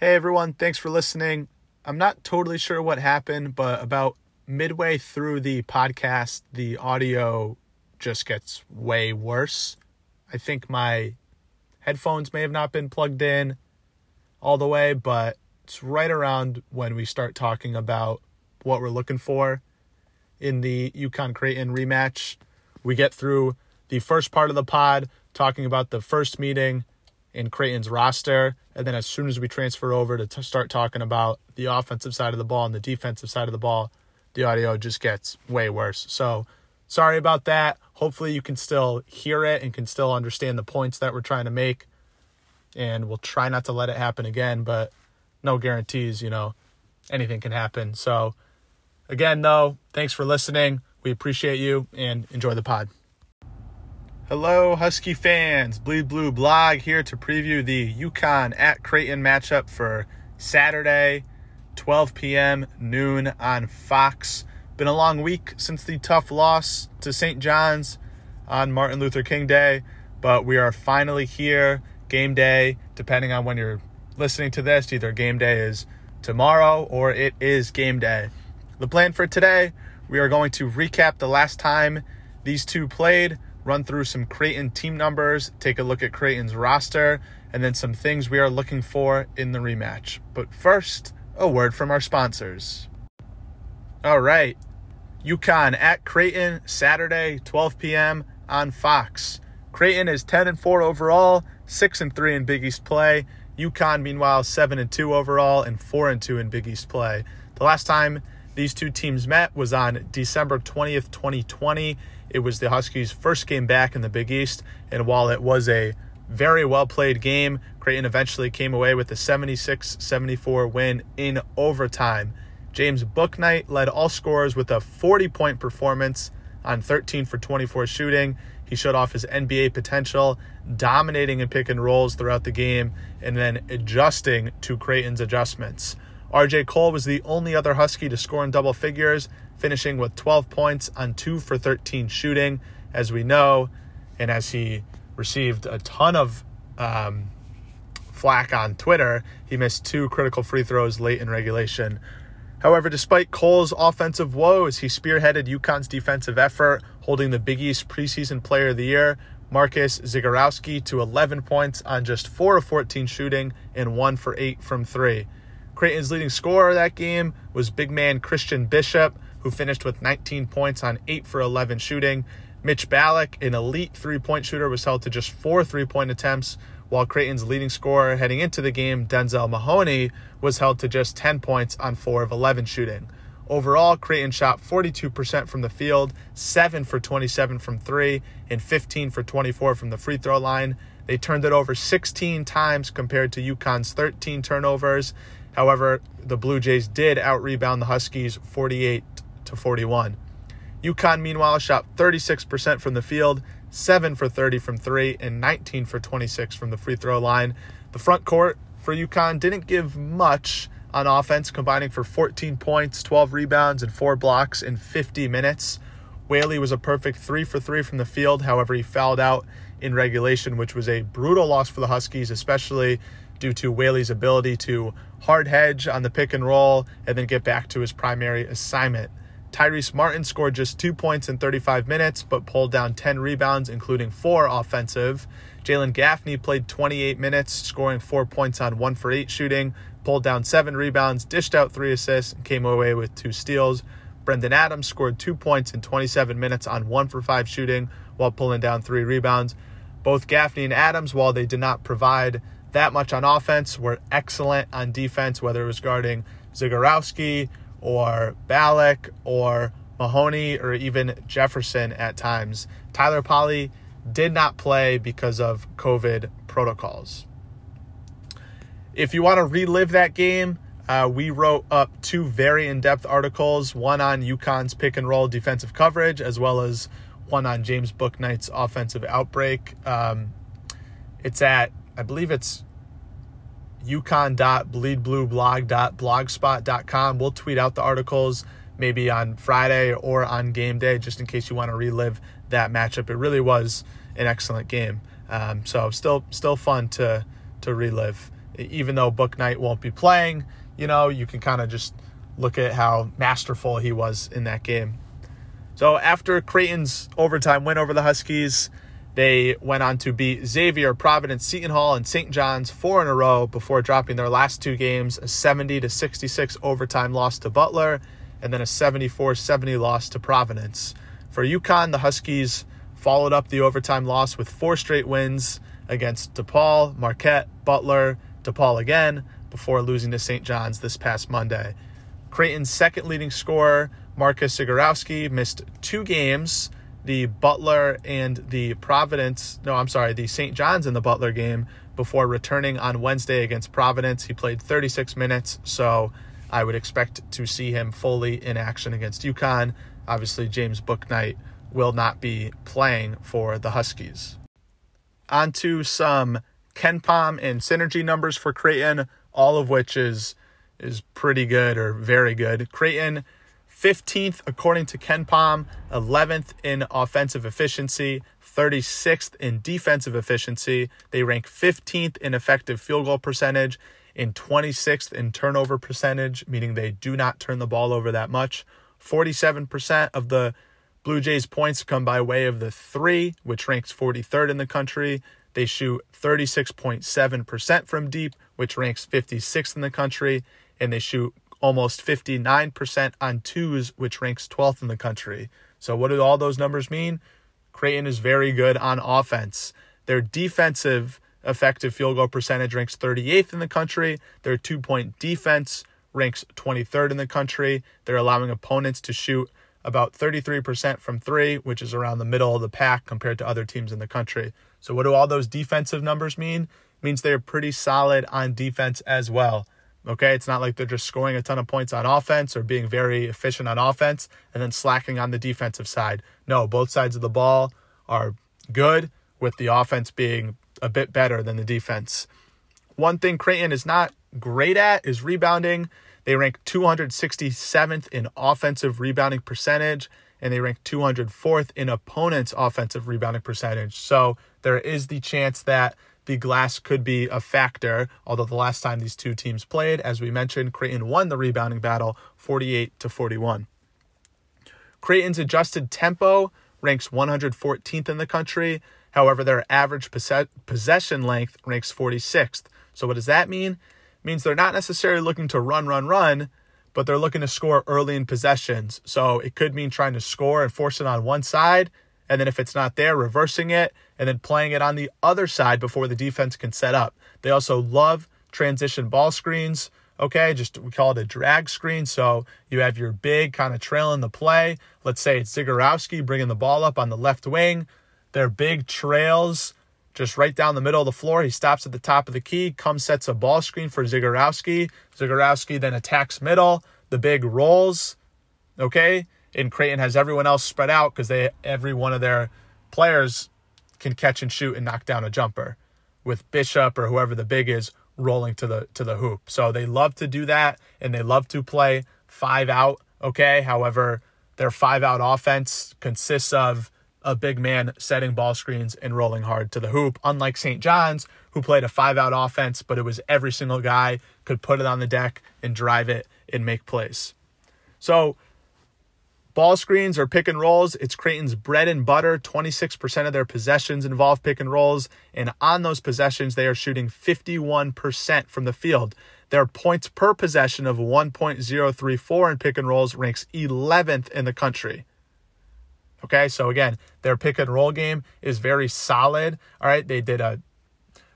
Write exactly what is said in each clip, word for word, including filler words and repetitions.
Hey everyone, thanks for listening. I'm not totally sure what happened, but about midway through the podcast, the audio just gets way worse. I think my headphones may have not been plugged in all the way, but it's right around when we start talking about what we're looking for in the UConn Creighton rematch. We get through the first part of the pod talking about the first meeting in Creighton's roster, and then as soon as we transfer over to t- start talking about the offensive side of the ball and the defensive side of the ball, the audio just gets way worse. So sorry about that. Hopefully you can still hear it and can still understand the points that we're trying to make, and we'll try not to let it happen again, but no guarantees, you know, anything can happen. So again, though, thanks for listening. We appreciate you, and enjoy the pod. Hello, Husky fans. Bleed Blue Blog here to preview the UConn at Creighton matchup for Saturday, twelve p.m. noon on Fox. Been a long week since the tough loss to Saint John's on Martin Luther King Day, but we are finally here. Game day, depending on when you're listening to this, either game day is tomorrow or it is game day. The plan for today, we are going to recap the last time these two played, run through some Creighton team numbers, take a look at Creighton's roster, and then some things we are looking for in the rematch. But first, a word from our sponsors. All right, UConn at Creighton, Saturday, twelve p.m. on Fox. Creighton is ten and four overall, six and three in Big East play. UConn, meanwhile, seven and two overall and four and two in Big East play. The last time these two teams met was on December twentieth, twenty twenty. It was the Huskies' first game back in the Big East, and while it was a very well-played game, Creighton eventually came away with a seventy-six seventy-four win in overtime. James Bouknight led all scorers with a forty-point performance on thirteen for twenty-four shooting. He showed off his N B A potential, dominating in pick and rolls throughout the game, and then adjusting to Creighton's adjustments. R J. Cole was the only other Husky to score in double figures, finishing with twelve points on two for thirteen shooting, as we know, and as he received a ton of um, flack on Twitter, he missed two critical free throws late in regulation. However, despite Cole's offensive woes, he spearheaded UConn's defensive effort, holding the Big East preseason player of the year, Marcus Zegarowski, to eleven points on just four of fourteen shooting and one for eight from three. Creighton's leading scorer that game was big man Christian Bishop, who finished with nineteen points on eight for eleven shooting. Mitch Ballock, an elite three-point shooter, was held to just four three-point attempts, while Creighton's leading scorer heading into the game, Denzel Mahoney, was held to just ten points on four of eleven shooting. Overall, Creighton shot forty-two percent from the field, seven for twenty-seven from three, and fifteen for twenty-four from the free throw line. They turned it over sixteen times compared to UConn's thirteen turnovers. However, the Blue Jays did out-rebound the Huskies forty-eight to forty-one. UConn, meanwhile, shot thirty-six percent from the field, seven for thirty from three, and nineteen for twenty-six from the free throw line. The front court for UConn didn't give much on offense, combining for fourteen points, twelve rebounds, and four blocks in fifty minutes. Whaley was a perfect three for three from the field. However, he fouled out in regulation, which was a brutal loss for the Huskies, especially due to Whaley's ability to hard hedge on the pick and roll and then get back to his primary assignment. Tyrese Martin scored just two points in thirty-five minutes, but pulled down ten rebounds, including four offensive. Jalen Gaffney played twenty-eight minutes, scoring four points on one for eight shooting, pulled down seven rebounds, dished out three assists, and came away with two steals. Brendan Adams scored two points in twenty-seven minutes on one for five shooting, while pulling down three rebounds. Both Gaffney and Adams, while they did not provide that much on offense, were excellent on defense, whether it was guarding Zegarowski or Balak or Mahoney or even Jefferson at times. Tyler Polley did not play because of COVID protocols. If you want to relive that game, uh, we wrote up two very in-depth articles, one on UConn's pick and roll defensive coverage, as well as one on James Bouknight's offensive outbreak. Um, it's at, I believe it's UConn dot bleed blue blog dot blogspot dot com. We'll tweet out the articles maybe on Friday or on game day, just in case you want to relive that matchup. It really was an excellent game. Um, so still still fun to to relive even though Bouknight won't be playing, you know, you can kind of just look at how masterful he was in that game. So after Creighton's overtime win over the Huskies, they went on to beat Xavier, Providence, Seton Hall, and Saint John's four in a row before dropping their last two games, a seventy to sixty-six overtime loss to Butler and then a seventy-four seventy loss to Providence. For UConn, the Huskies followed up the overtime loss with four straight wins against DePaul, Marquette, Butler, DePaul again, before losing to Saint John's this past Monday. Creighton's second leading scorer, Marcus Zegarowski, missed two games, the Butler and the Providence, no, I'm sorry, the Saint John's and the Butler game, before returning on Wednesday against Providence. He played thirty-six minutes, so I would expect to see him fully in action against UConn. Obviously, James Bouknight will not be playing for the Huskies. On to some KenPom and Synergy numbers for Creighton, all of which is is pretty good or very good. Creighton, fifteenth according to KenPom, eleventh in offensive efficiency, thirty-sixth in defensive efficiency. They rank fifteenth in effective field goal percentage and twenty-sixth in turnover percentage, meaning they do not turn the ball over that much. forty-seven percent of the Blue Jays' points come by way of the three, which ranks forty-third in the country. They shoot thirty-six point seven percent from deep, which ranks fifty-sixth in the country, and they shoot almost fifty-nine percent on twos, which ranks twelfth in the country. So what do all those numbers mean? Creighton is very good on offense. Their defensive effective field goal percentage ranks thirty-eighth in the country. Their two-point defense ranks twenty-third in the country. They're allowing opponents to shoot about thirty-three percent from three, which is around the middle of the pack compared to other teams in the country. So what do all those defensive numbers mean? It means they're pretty solid on defense as well. Okay, it's not like they're just scoring a ton of points on offense or being very efficient on offense and then slacking on the defensive side. No, both sides of the ball are good, with the offense being a bit better than the defense. One thing Creighton is not great at is rebounding. They rank two hundred sixty-seventh in offensive rebounding percentage, and they rank two hundred fourth in opponents' offensive rebounding percentage. So there is the chance that the glass could be a factor, although the last time these two teams played, as we mentioned, Creighton won the rebounding battle forty-eight to forty-one. Creighton's adjusted tempo ranks one hundred fourteenth in the country. However, their average possess- possession length ranks forty-sixth. So what does that mean? It means they're not necessarily looking to run, run, run, but they're looking to score early in possessions. So it could mean trying to score and force it on one side, and then if it's not there, reversing it, and then playing it on the other side before the defense can set up. They also love transition ball screens. Okay, just we call it a drag screen. So you have your big kind of trailing the play. Let's say it's Zegarowski bringing the ball up on the left wing. Their big trails just right down the middle of the floor. He stops at the top of the key, comes sets a ball screen for Zegarowski. Zegarowski then attacks middle. The big rolls, okay? And Creighton has everyone else spread out because they every one of their players can catch and shoot and knock down a jumper, with Bishop or whoever the big is rolling to the to the hoop. So they love to do that, and they love to play five out, okay? However, their five out offense consists of a big man setting ball screens and rolling hard to the hoop, unlike Saint John's, who played a five out offense, but it was every single guy could put it on the deck and drive it and make plays. So ball screens or pick and rolls, it's Creighton's bread and butter. twenty-six percent of their possessions involve pick and rolls, and on those possessions, they are shooting fifty-one percent from the field. Their points per possession of one point oh three four in pick and rolls ranks eleventh in the country. Okay, so again, their pick and roll game is very solid. All right, they did a,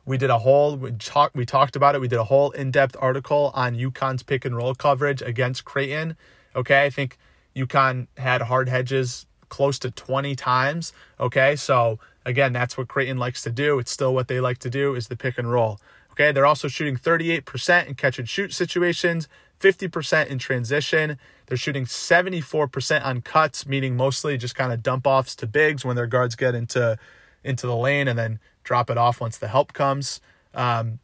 we did a whole, we talked, we talked about it. We did a whole in-depth article on UConn's pick and roll coverage against Creighton. Okay, I think UConn had hard hedges close to twenty times, okay? So, again, that's what Creighton likes to do. It's still what they like to do is the pick and roll, okay? They're also shooting thirty-eight percent in catch-and-shoot situations, fifty percent in transition. They're shooting seventy-four percent on cuts, meaning mostly just kind of dump-offs to bigs when their guards get into, into the lane and then drop it off once the help comes. Um,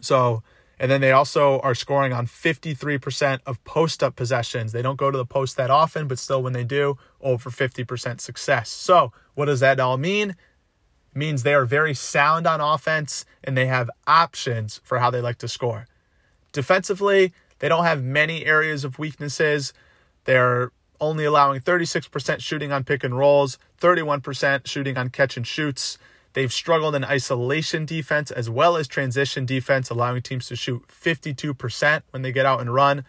so... And then they also are scoring on fifty-three percent of post-up possessions. They don't go to the post that often, but still when they do, over fifty percent success. So what does that all mean? means they are very sound on offense and they have options for how they like to score. Defensively, they don't have many areas of weaknesses. They're only allowing thirty-six percent shooting on pick and rolls, thirty-one percent shooting on catch and shoots. They've struggled in isolation defense as well as transition defense, allowing teams to shoot fifty-two percent when they get out and run.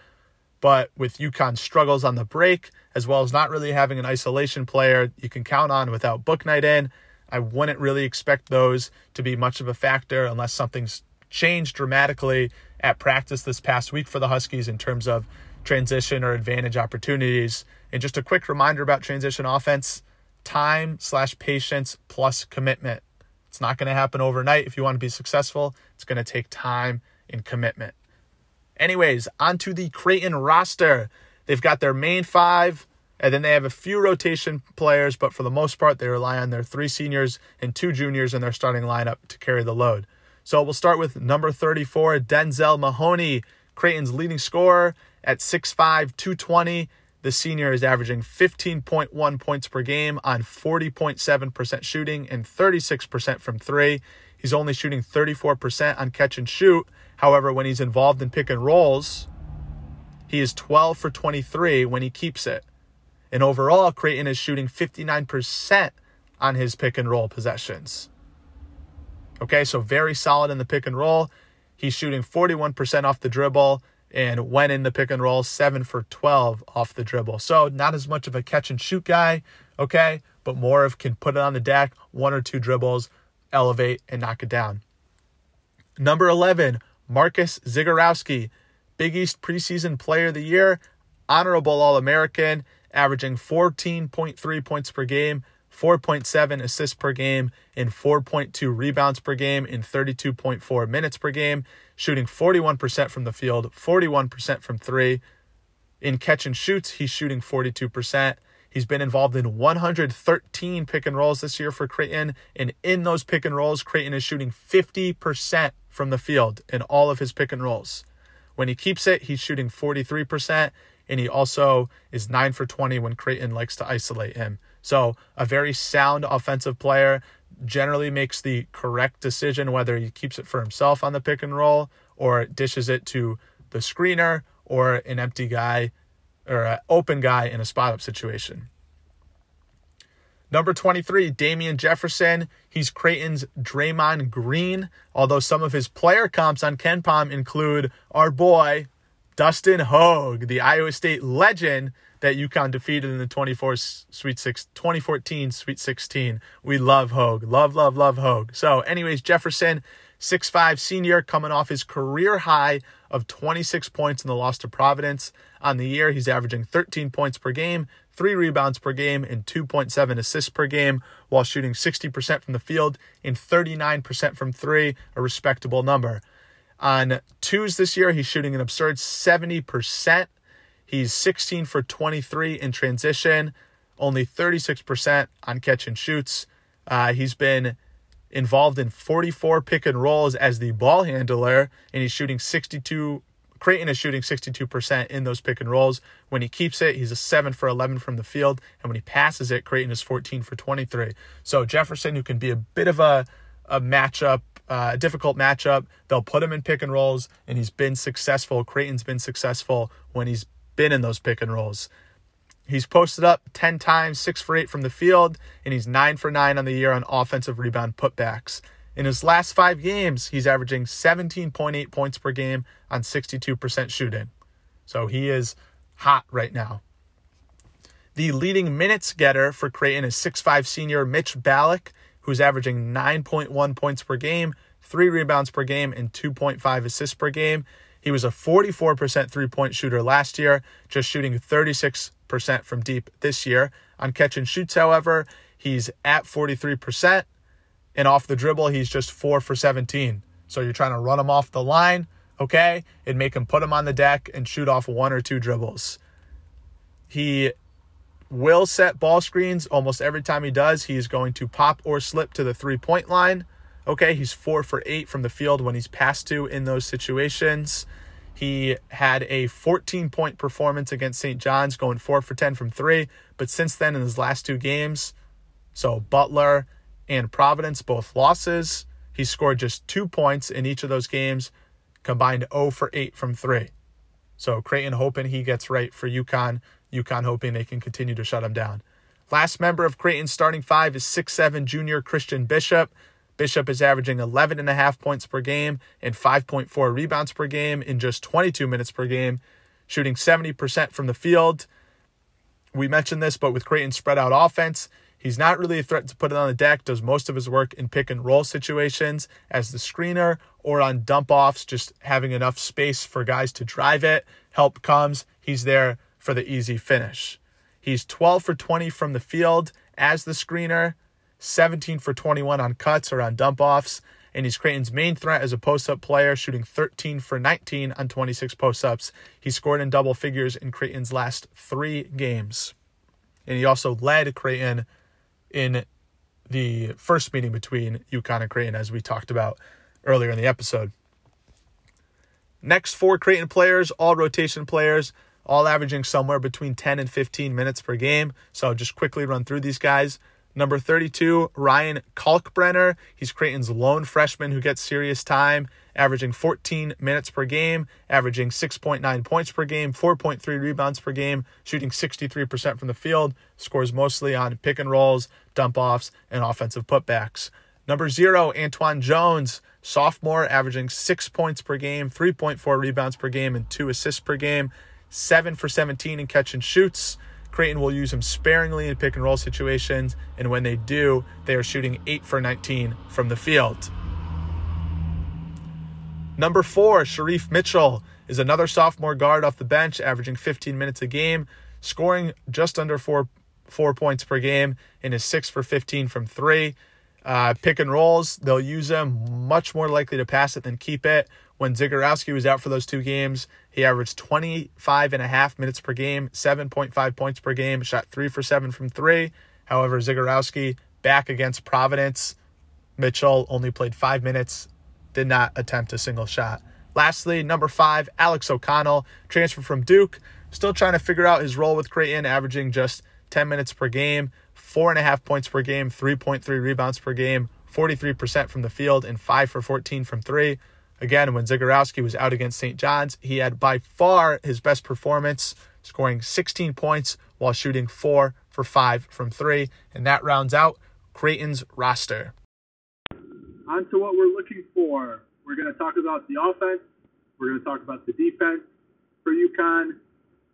But with UConn's struggles on the break, as well as not really having an isolation player you can count on without Bouknight in, I wouldn't really expect those to be much of a factor unless something's changed dramatically at practice this past week for the Huskies in terms of transition or advantage opportunities. And just a quick reminder about transition offense, time slash patience plus commitment. It's not going to happen overnight. If you want to be successful, it's going to take time and commitment. Anyways, onto the Creighton roster. They've got their main five, and then they have a few rotation players, but for the most part, they rely on their three seniors and two juniors in their starting lineup to carry the load. So we'll start with number thirty-four, Denzel Mahoney, Creighton's leading scorer at six five, two twenty. The senior is averaging fifteen point one points per game on forty point seven percent shooting and thirty-six percent from three. He's only shooting thirty-four percent on catch and shoot. However, when he's involved in pick and rolls, he is twelve for twenty-three when he keeps it. And overall, Creighton is shooting fifty-nine percent on his pick and roll possessions. Okay, so very solid in the pick and roll. He's shooting forty-one percent off the dribble, and when in the pick and roll, seven for twelve off the dribble. So not as much of a catch and shoot guy, okay, but more of can put it on the deck, one or two dribbles, elevate, and knock it down. Number eleven, Marcus Zegarowski, Big East preseason player of the year, honorable All-American, averaging fourteen point three points per game, four point seven assists per game, and four point two rebounds per game in thirty-two point four minutes per game, shooting forty-one percent from the field, forty-one percent from three. In catch and shoots, he's shooting forty-two percent. He's been involved in one hundred thirteen pick and rolls this year for Creighton, and in those pick and rolls, Creighton is shooting fifty percent from the field in all of his pick and rolls. When he keeps it, he's shooting forty-three percent, and he also is nine for twenty when Creighton likes to isolate him. So a very sound offensive player, generally makes the correct decision whether he keeps it for himself on the pick and roll or dishes it to the screener or an empty guy or an open guy in a spot-up situation. Number twenty-three, Damian Jefferson. He's Creighton's Draymond Green, although some of his player comps on KenPom include our boy, Dustin Hogue, the Iowa State legend that UConn defeated in the twenty-four Sweet six, twenty fourteen Sweet sixteen. We love Hogue. Love, love, love Hogue. So anyways, Jefferson, six five senior, coming off his career high of twenty-six points in the loss to Providence. On the year, he's averaging thirteen points per game, three rebounds per game, and two point seven assists per game, while shooting sixty percent from the field and thirty-nine percent from three, a respectable number. On twos this year, he's shooting an absurd seventy percent. He's sixteen for twenty-three in transition, only thirty-six percent on catch and shoots. Uh, he's been involved in forty-four pick and rolls as the ball handler, and he's shooting sixty-two. Creighton is shooting sixty-two percent in those pick and rolls. When he keeps it, he's a seven for eleven from the field, and when he passes it, Creighton is fourteen for twenty-three. So Jefferson, who can be a bit of a, a matchup, Uh, a difficult matchup. They'll put him in pick and rolls, and he's been successful. Creighton's been successful when he's been in those pick and rolls. He's posted up ten times, six for eight from the field, and he's nine for nine on the year on offensive rebound putbacks. In his last five games, he's averaging seventeen point eight points per game on sixty-two percent shooting. So he is hot right now. The leading minutes getter for Creighton is six five senior Mitch Ballock, who's averaging nine point one points per game, three rebounds per game, and two point five assists per game. He was a forty-four percent three-point shooter last year, just shooting thirty-six percent from deep this year. On catch and shoots, however, he's at forty-three percent, and off the dribble, he's just four for seventeen. So you're trying to run him off the line, okay, and make him put him on the deck and shoot off one or two dribbles. He will set ball screens. Almost every time he does, he is going to pop or slip to the three-point line. Okay, he's four for eight from the field when he's passed to in those situations. He had a fourteen-point performance against Saint John's, going four for ten from three. But since then, in his last two games, so Butler and Providence, both losses. He scored just two points in each of those games, combined zero for eight from three. So Creighton hoping he gets right for UConn. UConn hoping they can continue to shut him down. Last member of Creighton's starting five is six seven junior Christian Bishop. Bishop is averaging eleven point five points per game and five point four rebounds per game in just twenty-two minutes per game, shooting seventy percent from the field. We mentioned this, but with Creighton's spread out offense, he's not really a threat to put it on the deck, does most of his work in pick and roll situations as the screener or on dump offs, just having enough space for guys to drive it. Help comes, he's there for the easy finish. He's twelve for twenty from the field as the screener, seventeen for twenty-one on cuts or on dump-offs, and he's Creighton's main threat as a post-up player, shooting thirteen for nineteen on twenty-six post-ups. He scored in double figures in Creighton's last three games. And he also led Creighton in the first meeting between UConn and Creighton, as we talked about earlier in the episode. Next four Creighton players, all rotation players, all averaging somewhere between ten and fifteen minutes per game. So just quickly run through these guys. Number thirty-two, Ryan Kalkbrenner. He's Creighton's lone freshman who gets serious time, averaging fourteen minutes per game, averaging six point nine points per game, four point three rebounds per game, shooting sixty-three percent from the field, scores mostly on pick and rolls, dump offs, and offensive putbacks. Number zero, Antoine Jones, sophomore, averaging six points per game, three point four rebounds per game, and two assists per game, seven for seventeen in catch and shoots. Creighton will use him sparingly in pick and roll situations, and when they do, they are shooting eight for nineteen from the field. Number four, Sharif Mitchell is another sophomore guard off the bench, averaging fifteen minutes a game, scoring just under four, four points per game, and is six for fifteen from three. Uh, pick and rolls, they'll use him, much more likely to pass it than keep it. When Zegarowski was out for those two games, he averaged twenty-five and a half minutes per game, seven point five points per game, shot three for seven from three. However, Zegarowski back against Providence. Mitchell only played five minutes, did not attempt a single shot. Lastly, number five, Alex O'Connell, transferred from Duke, still trying to figure out his role with Creighton, averaging just ten minutes per game, four and a half points per game, three point three rebounds per game, forty-three percent from the field, and five for fourteen from three. Again, when Zegarowski was out against Saint John's, he had by far his best performance, scoring sixteen points while shooting four for five from three. And that rounds out Creighton's roster. On to what we're looking for. We're going to talk about the offense. We're going to talk about the defense for UConn.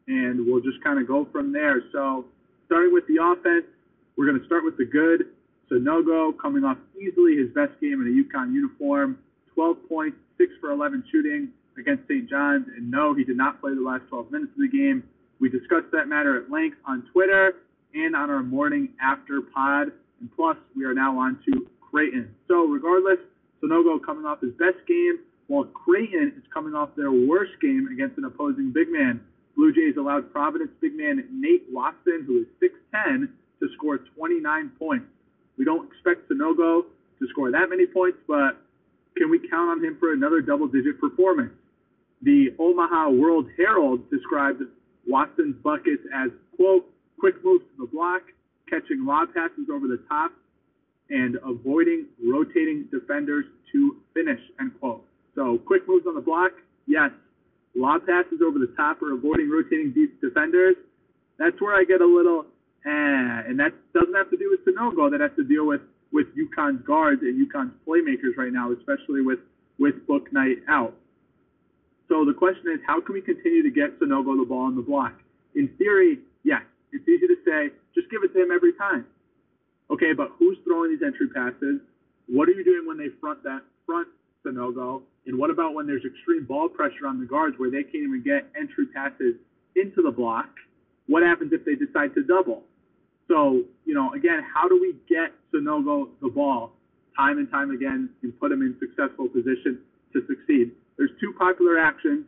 And we'll just kind of go from there. So starting with the offense, we're going to start with the good. So Nogo coming off easily his best game in a UConn uniform. twelve points, six for eleven shooting against Saint John's, and no, he did not play the last twelve minutes of the game. We discussed that matter at length on Twitter and on our morning after pod, and plus, we are now on to Creighton. So regardless, Sonogo coming off his best game, while Creighton is coming off their worst game against an opposing big man. Blue Jays allowed Providence big man Nate Watson, who is six ten, to score twenty-nine points. We don't expect Sonogo to score that many points, but can we count on him for another double-digit performance? The Omaha World Herald described Watson's buckets as, quote, quick moves to the block, catching lob passes over the top, and avoiding rotating defenders to finish, end quote. So quick moves on the block, yes. Lob passes over the top or avoiding rotating deep defenders, that's where I get a little, eh. And that doesn't have to do with Sonogo. That has to deal with with UConn's guards and UConn's playmakers right now, especially with, with Bouknight out. So the question is, how can we continue to get Sonogo the ball on the block? In theory, yes, it's easy to say, just give it to him every time. Okay, but who's throwing these entry passes? What are you doing when they front that front Sonogo? And what about when there's extreme ball pressure on the guards where they can't even get entry passes into the block? What happens if they decide to double? So, you know, again, how do we get Sonogo the ball time and time again and put him in successful position to succeed? There's two popular actions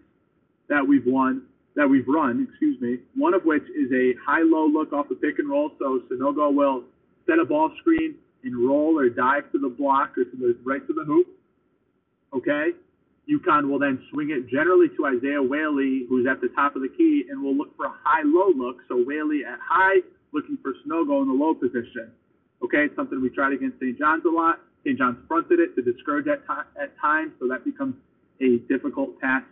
that we've won, that we've run, excuse me, one of which is a high-low look off the pick and roll. So Sonogo will set a ball screen and roll or dive to the block or to the right to the hoop. Okay. UConn will then swing it generally to Isaiah Whaley, who's at the top of the key, and will look for a high-low look. So Whaley at high, looking for Sonogo in the low position. Okay, it's something we tried against Saint John's a lot. Saint John's fronted it to discourage at, t- at times, so that becomes a difficult task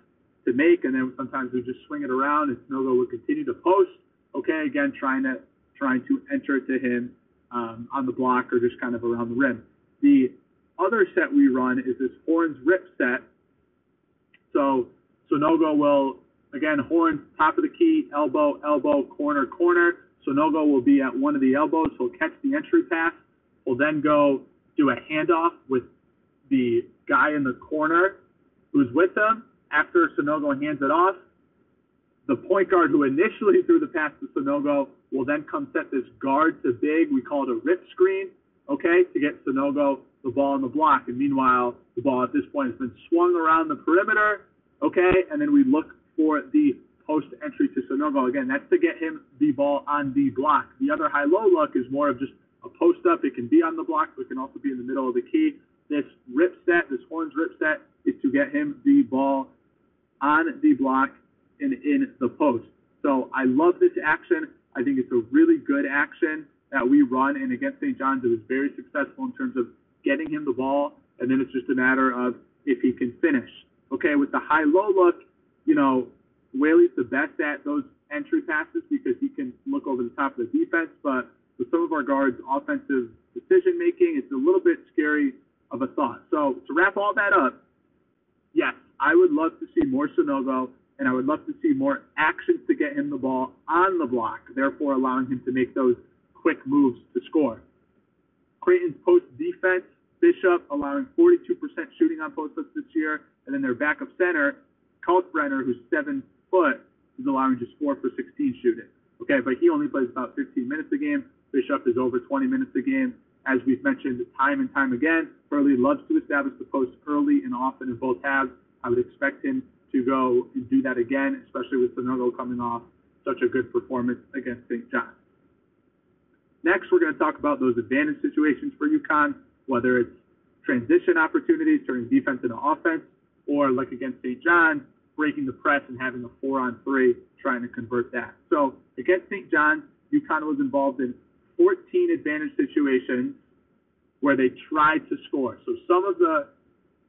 to make. And then sometimes we just swing it around, and Snogo would continue to post. Okay, again, trying to trying to enter it to him um, on the block or just kind of around the rim. The other set we run is this Horns rip set. So Sonogo will, again, Horns, top of the key, elbow, elbow, corner, corner. Sonogo will be at one of the elbows. He'll catch the entry pass. He'll then go do a handoff with the guy in the corner who's with him. After Sonogo hands it off, the point guard who initially threw the pass to Sonogo will then come set this guard to big. We call it a rip screen, okay, to get Sonogo the ball on the block. And meanwhile, the ball at this point has been swung around the perimeter, okay, and then we look for the post entry to Sonogo. Again, that's to get him the ball on the block. The other high-low look is more of just a post-up. It can be on the block, but it can also be in the middle of the key. This rip set, this Horns rip set, is to get him the ball on the block and in the post. So I love this action. I think it's a really good action that we run, and against Saint John's, it was very successful in terms of getting him the ball, and then it's just a matter of if he can finish. Okay, with the high-low look, you know, Whaley's the best at those entry passes because he can look over the top of the defense, but with some of our guards' offensive decision-making, it's a little bit scary of a thought. So to wrap all that up, yes, I would love to see more Sonogo, and I would love to see more actions to get him the ball on the block, therefore allowing him to make those quick moves to score. Creighton's post defense, Bishop allowing forty-two percent shooting on post-ups this year, and then their backup center, Kalkbrenner, who's seven foot, is allowing just four for sixteen shooting. Okay, but he only plays about fifteen minutes a game. Bishop is over twenty minutes a game. As we've mentioned time and time again, Hurley loves to establish the post early and often in both halves. I would expect him to go and do that again, especially with Sonogo coming off such a good performance against Saint John's. Next, we're going to talk about those advantage situations for UConn, whether it's transition opportunities, turning defense into offense, or like against Saint John's, breaking the press and having a four on three, trying to convert that. So against Saint John's, UConn was involved in fourteen advantage situations where they tried to score. So some of the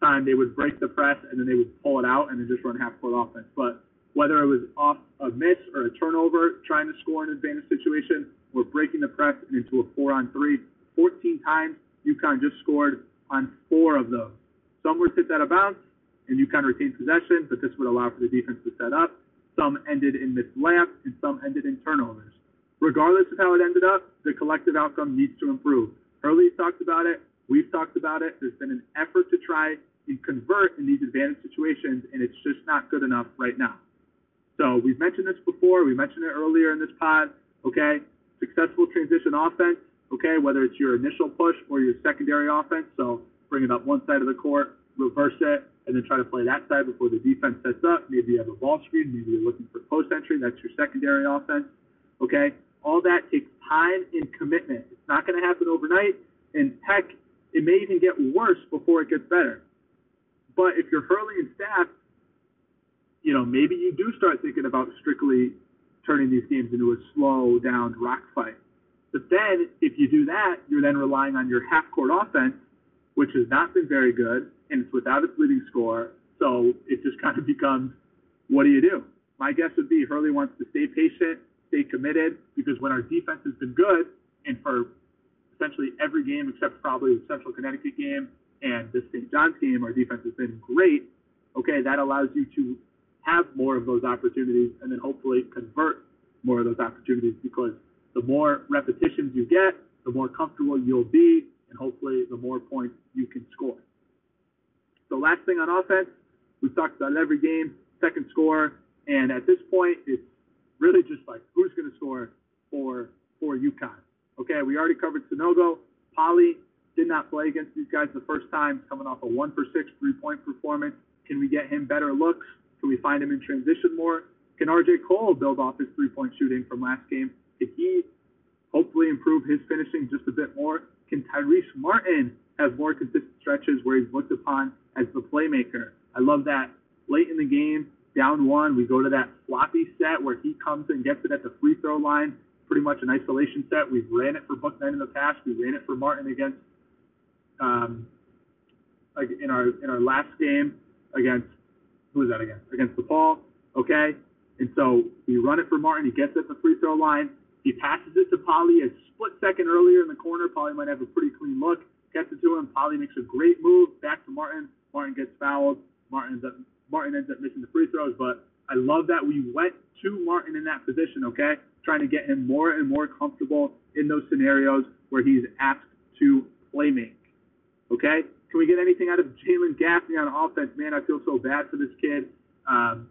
time they would break the press and then they would pull it out and then just run half-court offense. But whether it was off a miss or a turnover, trying to score an advantage situation, or breaking the press and into a four on three, fourteen times, UConn just scored on four of those. Some were tipped out of bounds, and UConn retained possession, but this would allow for the defense to set up. Some ended in missed layups, and some ended in turnovers. Regardless of how it ended up, the collective outcome needs to improve. Hurley's talked about it. We've talked about it. There's been an effort to try and convert in these advantage situations, and it's just not good enough right now. So we've mentioned this before. We mentioned it earlier in this pod, okay? Successful transition offense, okay, whether it's your initial push or your secondary offense. So bring it up one side of the court, reverse it, and then try to play that side before the defense sets up. Maybe you have a ball screen. Maybe you're looking for post entry. That's your secondary offense, okay? All that takes time and commitment. It's not going to happen overnight, and heck, it may even get worse before it gets better. But if you're Hurley and staff, you know, maybe you do start thinking about strictly turning these games into a slow down rock fight. But then if you do that, you're then relying on your half court offense, which has not been very good, and it's without its leading scorer. So it just kind of becomes, what do you do? My guess would be Hurley wants to stay patient, stay committed, because when our defense has been good, and for essentially every game except probably the Central Connecticut game and the Saint John's game, our defense has been great. Okay, that allows you to have more of those opportunities and then hopefully convert more of those opportunities, because the more repetitions you get, the more comfortable you'll be, and hopefully the more points you can score. So last thing on offense, we've talked about every game, second scorer, and at this point, it's really just like who's going to score for, for UConn. Okay, we already covered Sonogo. Polley did not play against these guys the first time, coming off a one for six three-point performance. Can we get him better looks? Can we find him in transition more? Can R J. Cole build off his three-point shooting from last game? Can he hopefully improve his finishing just a bit more? Can Tyrese Martin have more consistent stretches where he's looked upon as the playmaker? I love that late in the game, down one, we go to that floppy set where he comes and gets it at the free throw line, pretty much an isolation set. We've ran it for Bouknight in the past. We ran it for Martin against um, like in our in our last game against who was that against? Against DePaul. Okay, and so we run it for Martin. He gets at the free throw line. He passes it to Polley a split second earlier in the corner. Polley might have a pretty clean look. Gets it to him. Polley makes a great move back to Martin. Martin gets fouled. Martin ends up Martin ends up missing the free throws, but I love that we went to Martin in that position, okay? Trying to get him more and more comfortable in those scenarios where he's asked to play make, okay? Can we get anything out of Jalen Gaffney on offense? Man, I feel so bad for this kid. Um,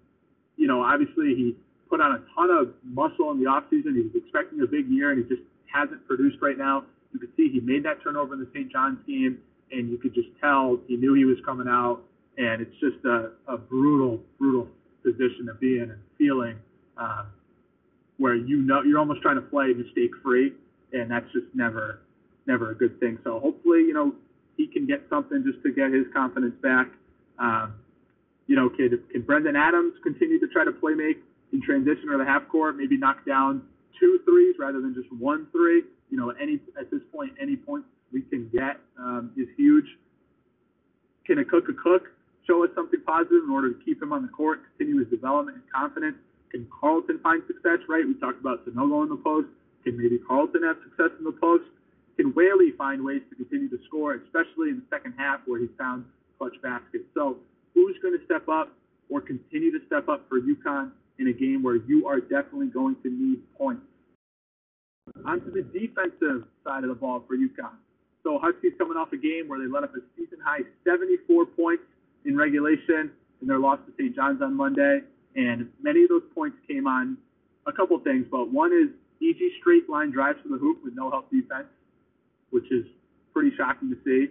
you know, obviously he put on a ton of muscle in the offseason. He was expecting a big year, and he just hasn't produced right now. You could see he made that turnover in the Saint John's game, and you could just tell he knew he was coming out, and it's just a, a brutal, brutal position to be in and feeling um, where you know you're almost trying to play mistake free, and that's just never, never a good thing. So hopefully, you know, he can get something just to get his confidence back. Um, you know, can can Brendan Adams continue to try to play make in transition or the half court? Maybe knock down two threes rather than just one three. You know, any at this point, any point we can get um, is huge. Can a cook a cook? Show us something positive in order to keep him on the court, continue his development and confidence. Can Carlton find success, right? We talked about Sanogo in the post. Can maybe Carlton have success in the post? Can Whaley find ways to continue to score, especially in the second half where he found clutch baskets? So who's going to step up or continue to step up for UConn in a game where you are definitely going to need points? Onto the defensive side of the ball for UConn. So Huskies coming off a game where they let up a season-high seventy-four points in regulation in their loss to Saint John's on Monday. And many of those points came on a couple things, but one is easy straight line drives to the hoop with no help defense, which is pretty shocking to see.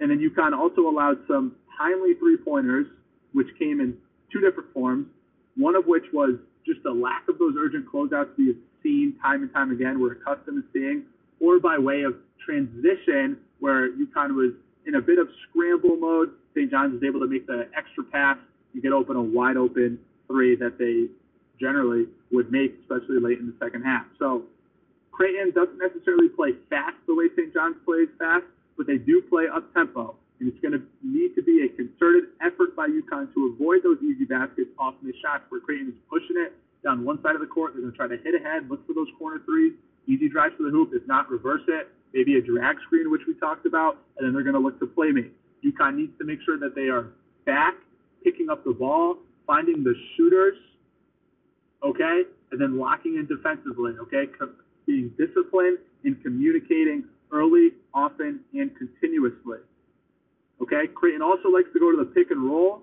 And then UConn also allowed some timely three-pointers, which came in two different forms, one of which was just the lack of those urgent closeouts we have seen time and time again, we're accustomed to seeing, or by way of transition where UConn was in a bit of scramble mode, Saint John's is able to make the extra pass and get open a wide open three that they generally would make, especially late in the second half. So Creighton doesn't necessarily play fast the way Saint John's plays fast, but they do play up tempo. And it's going to need to be a concerted effort by UConn to avoid those easy baskets off missed shots where Creighton is pushing it down one side of the court. They're going to try to hit ahead, look for those corner threes, easy drives to the hoop, if not reverse it, maybe a drag screen, which we talked about, and then they're going to look to playmate. UConn needs to make sure that they are back, picking up the ball, finding the shooters, okay, and then locking in defensively, okay, Co- being disciplined and communicating early, often, and continuously, okay. Creighton also likes to go to the pick and roll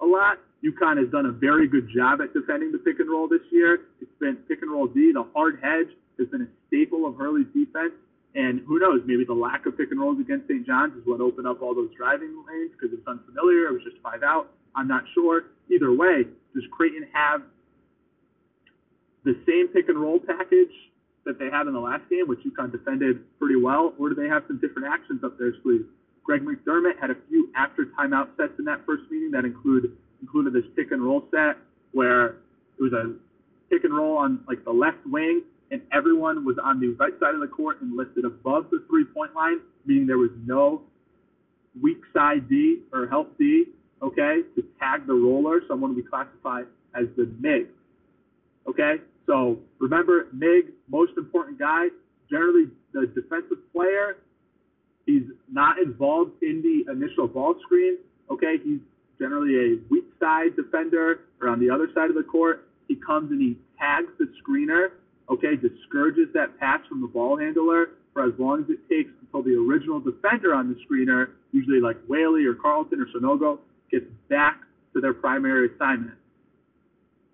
a lot. UConn has done a very good job at defending the pick and roll this year. It's been pick and roll D, the hard hedge has been a staple of Hurley's defense. And who knows, maybe the lack of pick and rolls against Saint John's is what opened up all those driving lanes because it's unfamiliar. It was just five out. I'm not sure. Either way, does Creighton have the same pick and roll package that they had in the last game, which UConn defended pretty well, or do they have some different actions up their sleeve? Greg McDermott had a few after timeout sets in that first meeting that include included this pick and roll set where it was a pick and roll on like the left wing, and everyone was on the right side of the court and listed above the three-point line, meaning there was no weak side D or help D, okay, to tag the roller, someone we classify as the M I G, okay? So remember, M I G, most important guy, generally the defensive player, he's not involved in the initial ball screen, okay? He's generally a weak side defender or on the other side of the court. He comes and he tags the screener, okay, discourages that pass from the ball handler for as long as it takes until the original defender on the screener, usually like Whaley or Carlton or Sanogo, gets back to their primary assignment.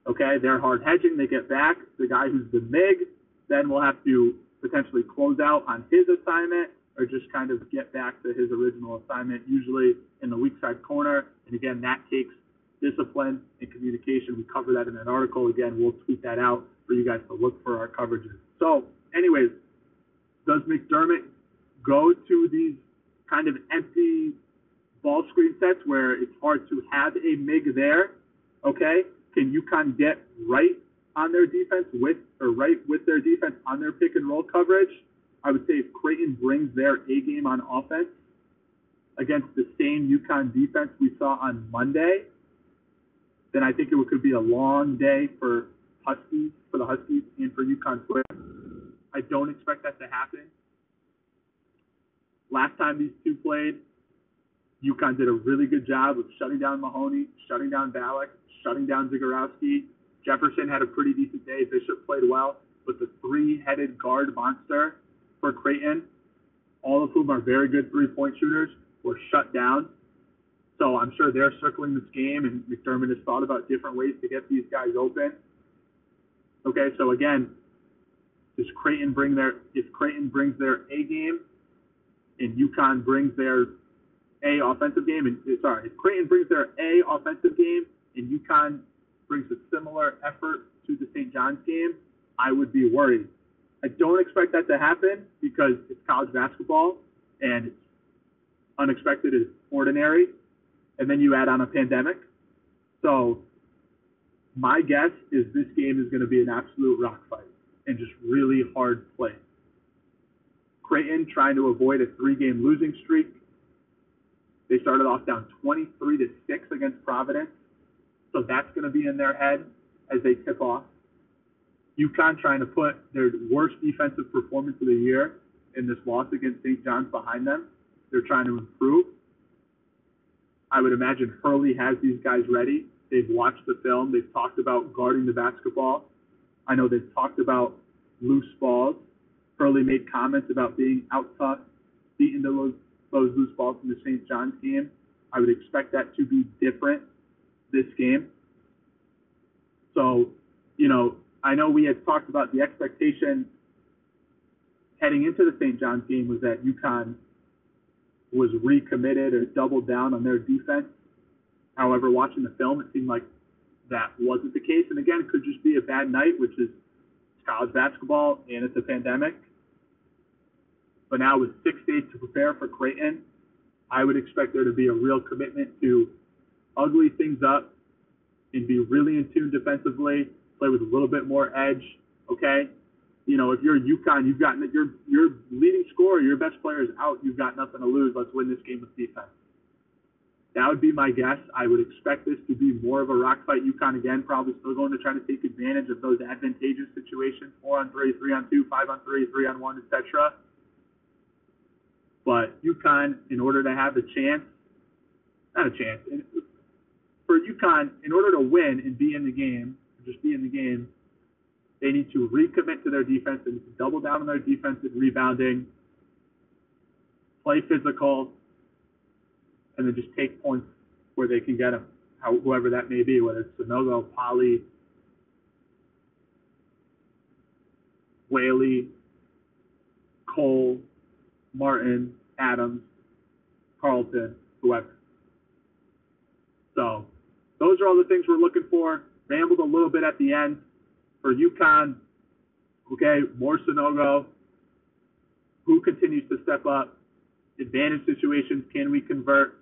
Okay, they're hard hedging, they get back. The guy who's the M I G then will have to potentially close out on his assignment or just kind of get back to his original assignment, usually in the weak side corner. And again, that takes discipline and communication. We cover that in an article. Again, we'll tweet that out for you guys to look for our coverages. So anyways, does McDermott go to these kind of empty ball screen sets where it's hard to have a M I G there? Okay, can UConn get right on their defense with, or right with their defense on their pick and roll coverage. I would say if Creighton brings their A game on offense against the same UConn defense we saw on Monday, then I think it could be a long day for Huskies, for the Huskies and for UConn Twins. I don't expect that to happen. Last time these two played, UConn did a really good job of shutting down Mahoney, shutting down Ballock, shutting down Zegarowski. Jefferson had a pretty decent day. Bishop played well. But the three-headed guard monster for Creighton, all of whom are very good three-point shooters, were shut down. So I'm sure they're circling this game, and McDermott has thought about different ways to get these guys open. Okay, so again, does Creighton bring their if Creighton brings their A game and UConn brings their A offensive game, and sorry, if Creighton brings their A offensive game and UConn brings a similar effort to the Saint John's game, I would be worried. I don't expect that to happen because it's college basketball and it's unexpected is ordinary, and then you add on a pandemic. So my guess is this game is going to be an absolute rock fight and just really hard play. Creighton trying to avoid a three-game losing streak. They started off down twenty-three to six against Providence, so that's going to be in their head as they tip off. UConn trying to put their worst defensive performance of the year in this loss against Saint John's behind them. They're trying to improve. I would imagine Hurley has these guys ready. They've watched the film. They've talked about guarding the basketball. I know they've talked about loose balls. Hurley made comments about being out-tough, beating those, those loose balls in the Saint John's game. I would expect that to be different this game. So, you know, I know we had talked about the expectation heading into the Saint John's game was that UConn was recommitted or doubled down on their defense. However, watching the film, it seemed like that wasn't the case. And again, it could just be a bad night, which is college basketball and it's a pandemic. But now with six days to prepare for Creighton, I would expect there to be a real commitment to ugly things up and be really in tune defensively, play with a little bit more edge, okay? You know, if you're UConn, you've got your your leading scorer, your best player is out. You've got nothing to lose. Let's win this game with defense. That would be my guess. I would expect this to be more of a rock fight. UConn again, probably still going to try to take advantage of those advantageous situations: four on three, three on two, five on three, three on one, et cetera. But UConn, in order to have a chance, not a chance, for UConn, in order to win and be in the game, just be in the game. They need to recommit to their defense and double down on their defensive rebounding, play physical, and then just take points where they can get them, how, whoever that may be, whether it's Sonogo, Polley, Whaley, Cole, Martin, Adams, Carlton, whoever. So those are all the things we're looking for. Rambled a little bit at the end. For UConn, okay, more Sonogo. Who continues to step up? Advantage situations, can we convert?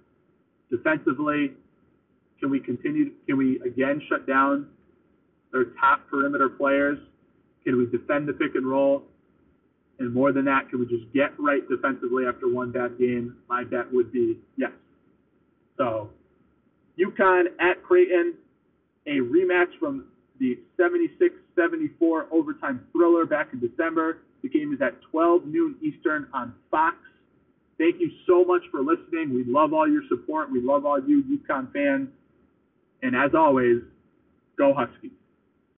Defensively, can we continue? Can we again shut down their top perimeter players? Can we defend the pick and roll? And more than that, can we just get right defensively after one bad game? My bet would be yes. So, UConn at Creighton, a rematch from the seventy-six seventy-four overtime thriller back in December. The game is at twelve noon Eastern on Fox. Thank you so much for listening. We love all your support. We love all you UConn fans. And as always, go Huskies.